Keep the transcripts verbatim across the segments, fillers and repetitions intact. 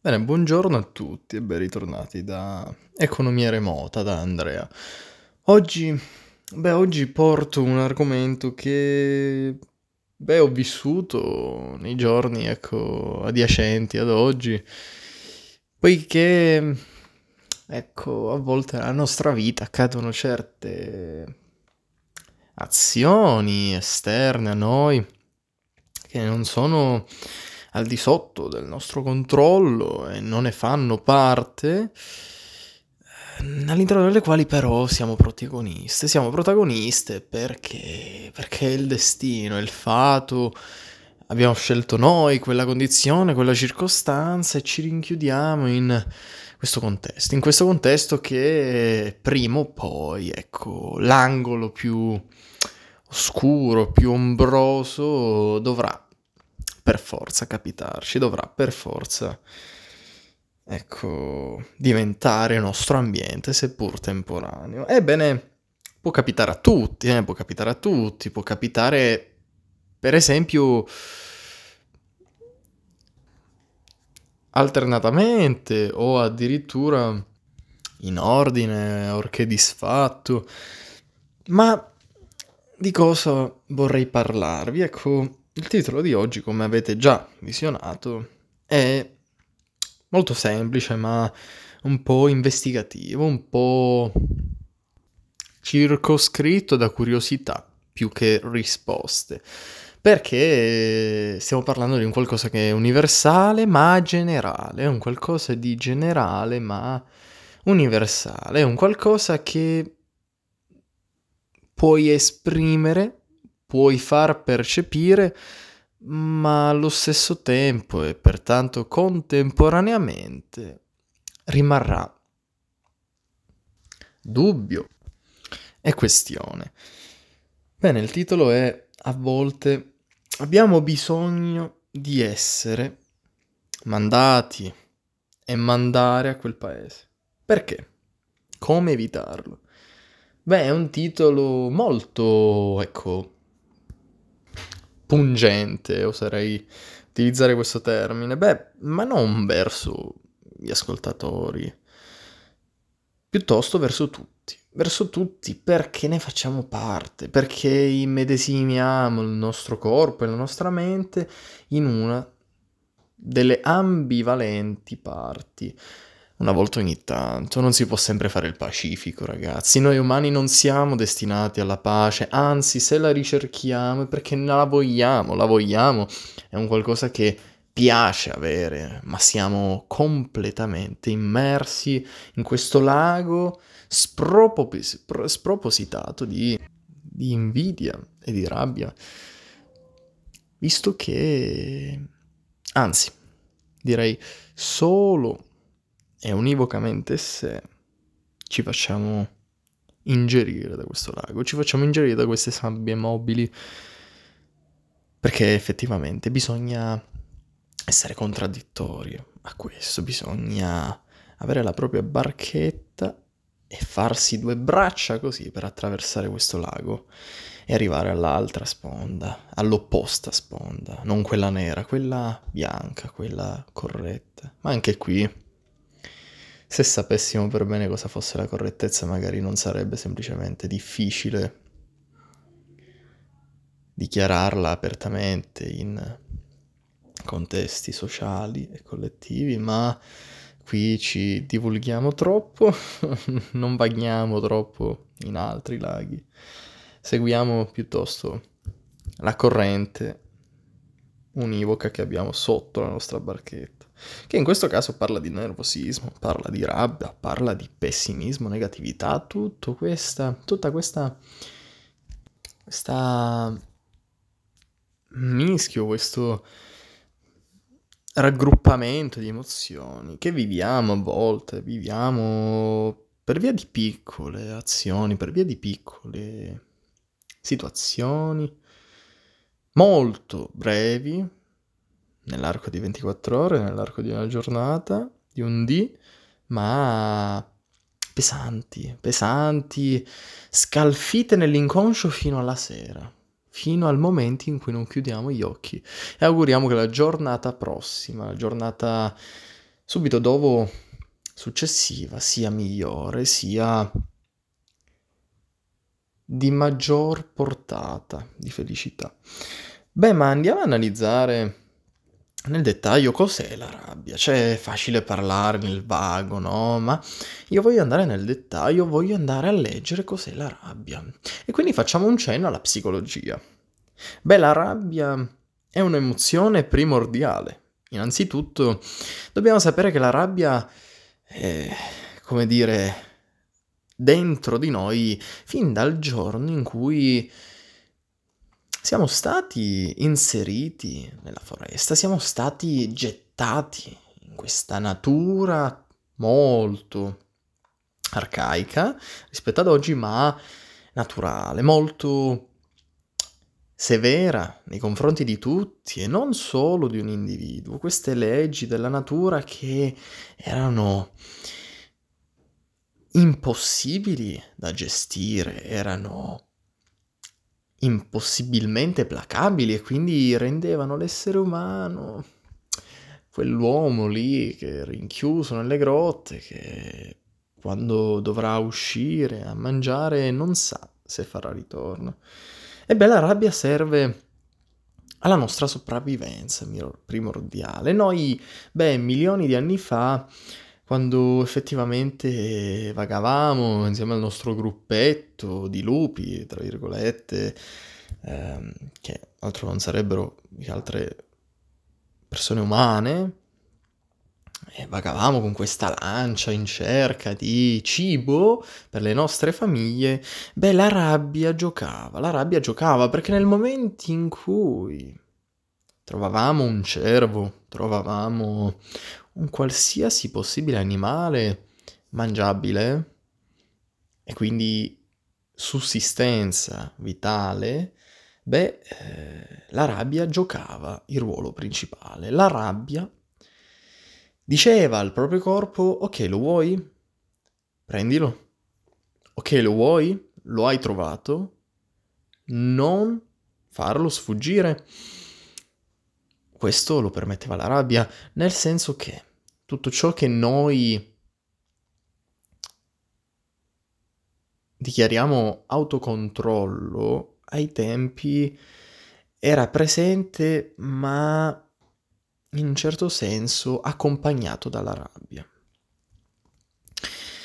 Bene, buongiorno a tutti e ben ritornati da Economia Remota, da Andrea. Oggi, beh, oggi porto un argomento che, beh, ho vissuto nei giorni, ecco, adiacenti ad oggi, poiché, ecco, a volte nella nostra vita accadono certe azioni esterne a noi che non sono al di sotto del nostro controllo e non ne fanno parte, all'interno delle quali però siamo protagoniste. Siamo protagoniste perché, perché il destino, il fato, abbiamo scelto noi quella condizione, quella circostanza e ci rinchiudiamo in questo contesto, in questo contesto che prima o poi, ecco, l'angolo più oscuro, più ombroso dovrà per forza capitarci, dovrà per forza, ecco, diventare il nostro ambiente, seppur temporaneo. Ebbene, può capitare a tutti, eh? può capitare a tutti, può capitare per esempio alternatamente o addirittura in ordine, orché disfatto. Ma di cosa vorrei parlarvi? Ecco, il titolo di oggi, come avete già visionato, è molto semplice ma un po' investigativo, un po' circoscritto da curiosità più che risposte, perché stiamo parlando di un qualcosa che è universale ma generale, è un qualcosa di generale ma universale, è un qualcosa che puoi esprimere, puoi far percepire, ma allo stesso tempo e pertanto contemporaneamente rimarrà dubbio e questione. Bene, il titolo è: a volte abbiamo bisogno di essere mandati e mandare a quel paese. Perché? Come evitarlo? Beh, è un titolo molto, ecco, pungente, oserei utilizzare questo termine, beh, ma non verso gli ascoltatori, piuttosto verso tutti, verso tutti perché ne facciamo parte, perché immedesimiamo il nostro corpo e la nostra mente in una delle ambivalenti parti. Una volta ogni tanto, non si può sempre fare il pacifico, ragazzi. Noi umani non siamo destinati alla pace, anzi, se la ricerchiamo è perché la vogliamo, la vogliamo. È un qualcosa che piace avere, ma siamo completamente immersi in questo lago spropos- spropositato di, di invidia e di rabbia, visto che, anzi, direi solo e univocamente se ci facciamo ingerire da questo lago, ci facciamo ingerire da queste sabbie mobili, perché effettivamente bisogna essere contraddittori a questo, bisogna avere la propria barchetta e farsi due braccia così per attraversare questo lago e arrivare all'altra sponda, all'opposta sponda, non quella nera, quella bianca, quella corretta. Ma anche qui, se sapessimo per bene cosa fosse la correttezza, magari non sarebbe semplicemente difficile dichiararla apertamente in contesti sociali e collettivi, ma qui ci divulghiamo troppo, non vaghiamo troppo in altri laghi, seguiamo piuttosto la corrente univoca che abbiamo sotto la nostra barchetta, che in questo caso parla di nervosismo, parla di rabbia, parla di pessimismo, negatività, tutto questa, tutta questa, questa mischio, questo raggruppamento di emozioni che viviamo a volte, viviamo per via di piccole azioni, per via di piccole situazioni molto brevi, nell'arco di ventiquattro ore, nell'arco di una giornata, di un dì, ma pesanti, pesanti, scalfite nell'inconscio fino alla sera, fino al momento in cui non chiudiamo gli occhi. E auguriamo che la giornata prossima, la giornata subito dopo successiva sia migliore, sia di maggior portata di felicità. Beh, ma andiamo a analizzare nel dettaglio cos'è la rabbia. Cioè, è facile parlare nel vago, no? Ma io voglio andare nel dettaglio, voglio andare a leggere cos'è la rabbia. E quindi facciamo un cenno alla psicologia. Beh, la rabbia è un'emozione primordiale. Innanzitutto dobbiamo sapere che la rabbia è, come dire, dentro di noi fin dal giorno in cui siamo stati inseriti nella foresta, siamo stati gettati in questa natura molto arcaica rispetto ad oggi, ma naturale, molto severa nei confronti di tutti e non solo di un individuo. Queste leggi della natura che erano impossibili da gestire, erano impossibilmente placabili e quindi rendevano l'essere umano, quell'uomo lì che è rinchiuso nelle grotte, che quando dovrà uscire a mangiare non sa se farà ritorno. Ebbè, la rabbia serve alla nostra sopravvivenza primordiale. Noi, beh, milioni di anni fa, quando effettivamente vagavamo insieme al nostro gruppetto di lupi, tra virgolette, ehm, che altro non sarebbero che altre persone umane, e vagavamo con questa lancia in cerca di cibo per le nostre famiglie, beh, la rabbia giocava, la rabbia giocava, perché nel momento in cui trovavamo un cervo, trovavamo un qualsiasi possibile animale mangiabile e quindi sussistenza vitale, beh, eh, la rabbia giocava il ruolo principale. La rabbia diceva al proprio corpo: ok, lo vuoi? Prendilo. Ok, lo vuoi? Lo hai trovato? Non farlo sfuggire. Questo lo permetteva la rabbia, nel senso che tutto ciò che noi dichiariamo autocontrollo ai tempi era presente, ma in un certo senso accompagnato dalla rabbia.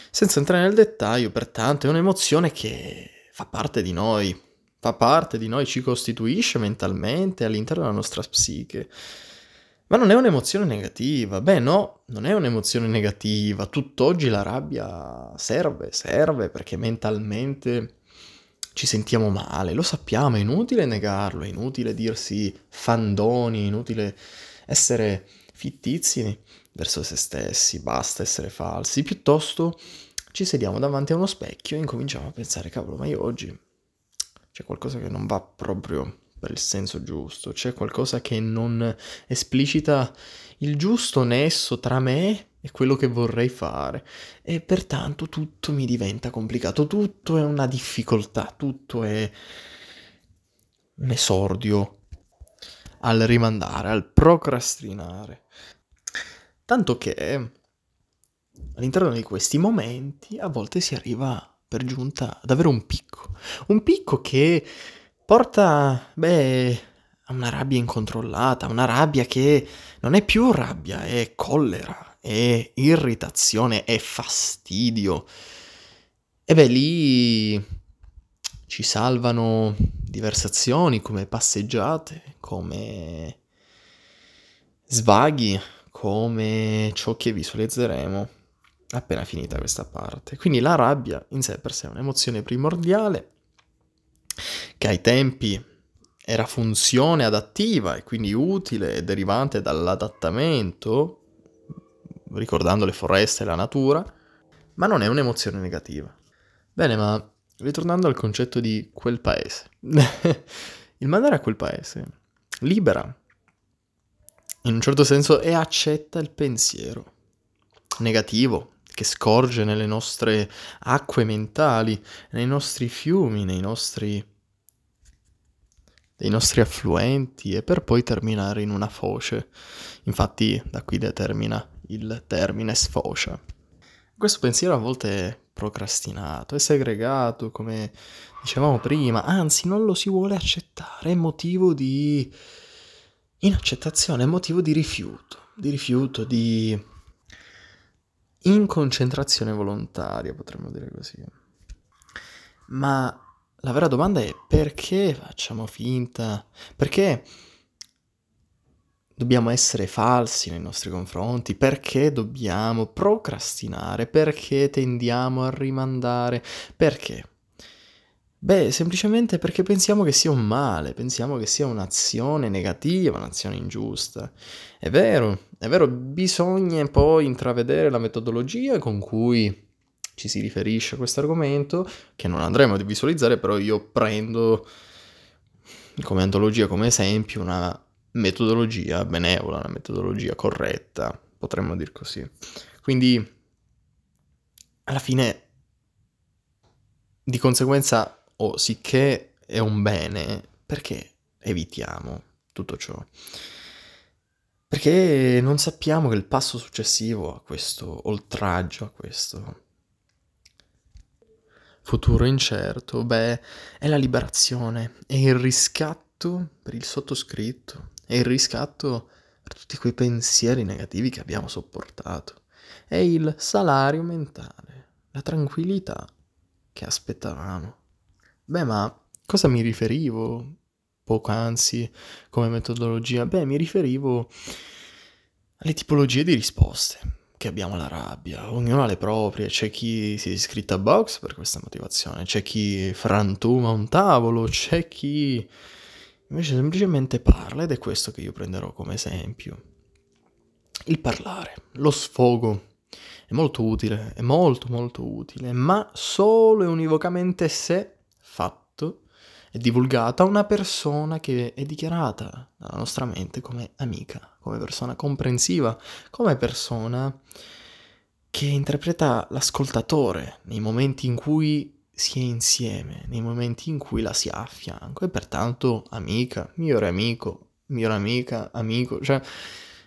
Senza entrare nel dettaglio, pertanto, è un'emozione che fa parte di noi. Fa parte di noi, ci costituisce mentalmente all'interno della nostra psiche. Ma non è un'emozione negativa. Beh, no, non è un'emozione negativa. Tutt'oggi la rabbia serve, serve perché mentalmente ci sentiamo male. Lo sappiamo, è inutile negarlo, è inutile dirsi fandoni, è inutile essere fittizi verso se stessi, basta essere falsi. Piuttosto ci sediamo davanti a uno specchio e incominciamo a pensare: cavolo, ma io oggi c'è qualcosa che non va proprio per il senso giusto, c'è qualcosa che non esplicita il giusto nesso tra me e quello che vorrei fare, e pertanto tutto mi diventa complicato, tutto è una difficoltà, tutto è un esordio al rimandare, al procrastinare. Tanto che all'interno di questi momenti a volte si arriva per giunta ad avere un picco, un picco che porta, beh, a una rabbia incontrollata, una rabbia che non è più rabbia, è collera, è irritazione, è fastidio. E beh, lì ci salvano diverse azioni come passeggiate, come svaghi, come ciò che visualizzeremo appena finita questa parte. Quindi la rabbia in sé per sé è un'emozione primordiale che ai tempi era funzione adattiva e quindi utile e derivante dall'adattamento, ricordando le foreste e la natura, ma non è un'emozione negativa. Bene, ma ritornando al concetto di quel paese, il mandare a quel paese libera, in un certo senso, e accetta il pensiero negativo che scorge nelle nostre acque mentali, nei nostri fiumi, nei nostri, dei nostri affluenti, e per poi terminare in una foce. Infatti da qui determina il termine sfocia. Questo pensiero a volte è procrastinato, è segregato, come dicevamo prima, anzi non lo si vuole accettare, è motivo di inaccettazione, è motivo di rifiuto, di rifiuto, di inconcentrazione volontaria, potremmo dire così. Ma la vera domanda è: perché facciamo finta? Perché dobbiamo essere falsi nei nostri confronti? Perché dobbiamo procrastinare? Perché tendiamo a rimandare? Perché? Beh, semplicemente perché pensiamo che sia un male, pensiamo che sia un'azione negativa, un'azione ingiusta. È vero, è vero, bisogna poi intravedere la metodologia con cui ci si riferisce a questo argomento, che non andremo a visualizzare, però io prendo come antologia, come esempio, una metodologia benevola, una metodologia corretta, potremmo dir così. Quindi, alla fine, di conseguenza, o oh, sicché è un bene, perché evitiamo tutto ciò? Perché non sappiamo che il passo successivo a questo oltraggio, a questo futuro incerto, beh, è la liberazione, è il riscatto per il sottoscritto, è il riscatto per tutti quei pensieri negativi che abbiamo sopportato, è il salario mentale, la tranquillità che aspettavamo. Beh, ma cosa mi riferivo poc'anzi come metodologia? Beh, mi riferivo alle tipologie di risposte che abbiamo alla rabbia, ognuno ha le proprie. C'è chi si è iscritto a box per questa motivazione, c'è chi frantuma un tavolo, c'è chi invece semplicemente parla, ed è questo che io prenderò come esempio. Il parlare, lo sfogo, è molto utile, è molto molto utile, ma solo e univocamente se fatto e divulgata una persona che è dichiarata dalla nostra mente come amica, come persona comprensiva, come persona che interpreta l'ascoltatore nei momenti in cui si è insieme, nei momenti in cui la si ha a fianco, e pertanto amica, migliore amico, migliore amica, amico, cioè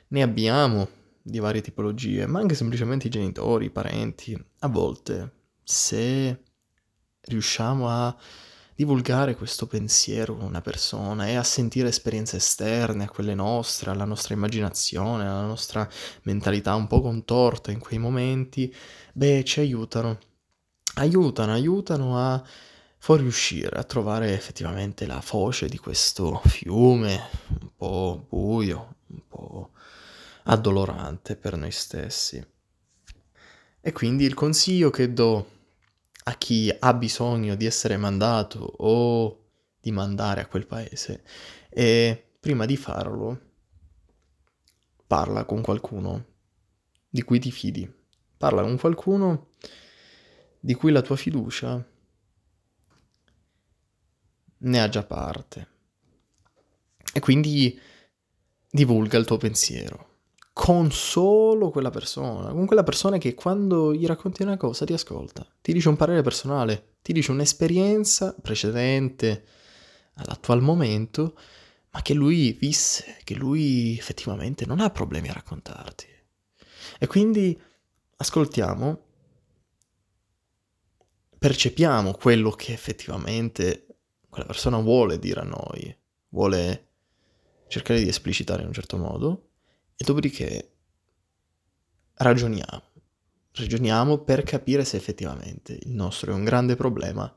ne abbiamo di varie tipologie, ma anche semplicemente i genitori, i parenti. A volte, se riusciamo a divulgare questo pensiero con una persona e a sentire esperienze esterne a quelle nostre, alla nostra immaginazione, alla nostra mentalità un po' contorta in quei momenti, beh, ci aiutano, aiutano, aiutano a fuoriuscire, a trovare effettivamente la foce di questo fiume un po' buio, un po' addolorante per noi stessi. E quindi il consiglio che do a chi ha bisogno di essere mandato o di mandare a quel paese, e prima di farlo parla con qualcuno di cui ti fidi, parla con qualcuno di cui la tua fiducia ne ha già parte, e quindi divulga il tuo pensiero con solo quella persona, con quella persona che quando gli racconti una cosa ti ascolta, ti dice un parere personale, ti dice un'esperienza precedente all'attuale momento, ma che lui visse, che lui effettivamente non ha problemi a raccontarti. E quindi ascoltiamo, percepiamo quello che effettivamente quella persona vuole dire a noi, vuole cercare di esplicitare in un certo modo. E dopodiché ragioniamo, ragioniamo per capire se effettivamente il nostro è un grande problema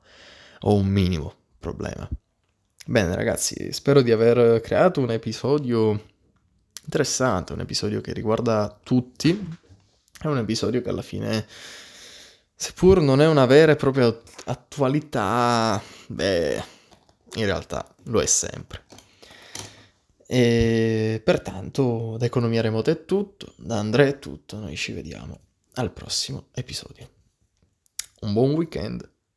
o un minimo problema. Bene ragazzi, spero di aver creato un episodio interessante, un episodio che riguarda tutti, è un episodio che alla fine, seppur non è una vera e propria attualità, beh, in realtà lo è sempre. E pertanto da Economia Remota è tutto, da Andrea è tutto, noi ci vediamo al prossimo episodio. Un buon weekend!